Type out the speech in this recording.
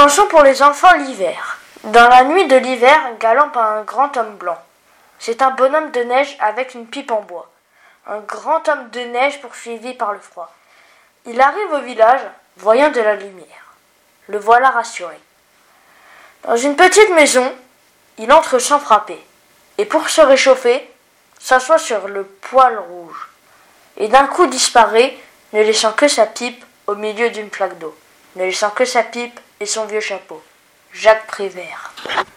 Chanson pour les enfants l'hiver. Dans la nuit de l'hiver, galope un grand homme blanc. C'est un bonhomme de neige avec une pipe en bois. Un grand homme de neige poursuivi par le froid. Il arrive au village, voyant de la lumière. Le voilà rassuré. Dans une petite maison, il entre sans frapper. Et pour se réchauffer, s'assoit sur le poêle rouge. Et d'un coup disparaît, ne laissant que sa pipe au milieu d'une flaque d'eau. Ne laissant que sa pipe et son vieux chapeau. Jacques Prévert.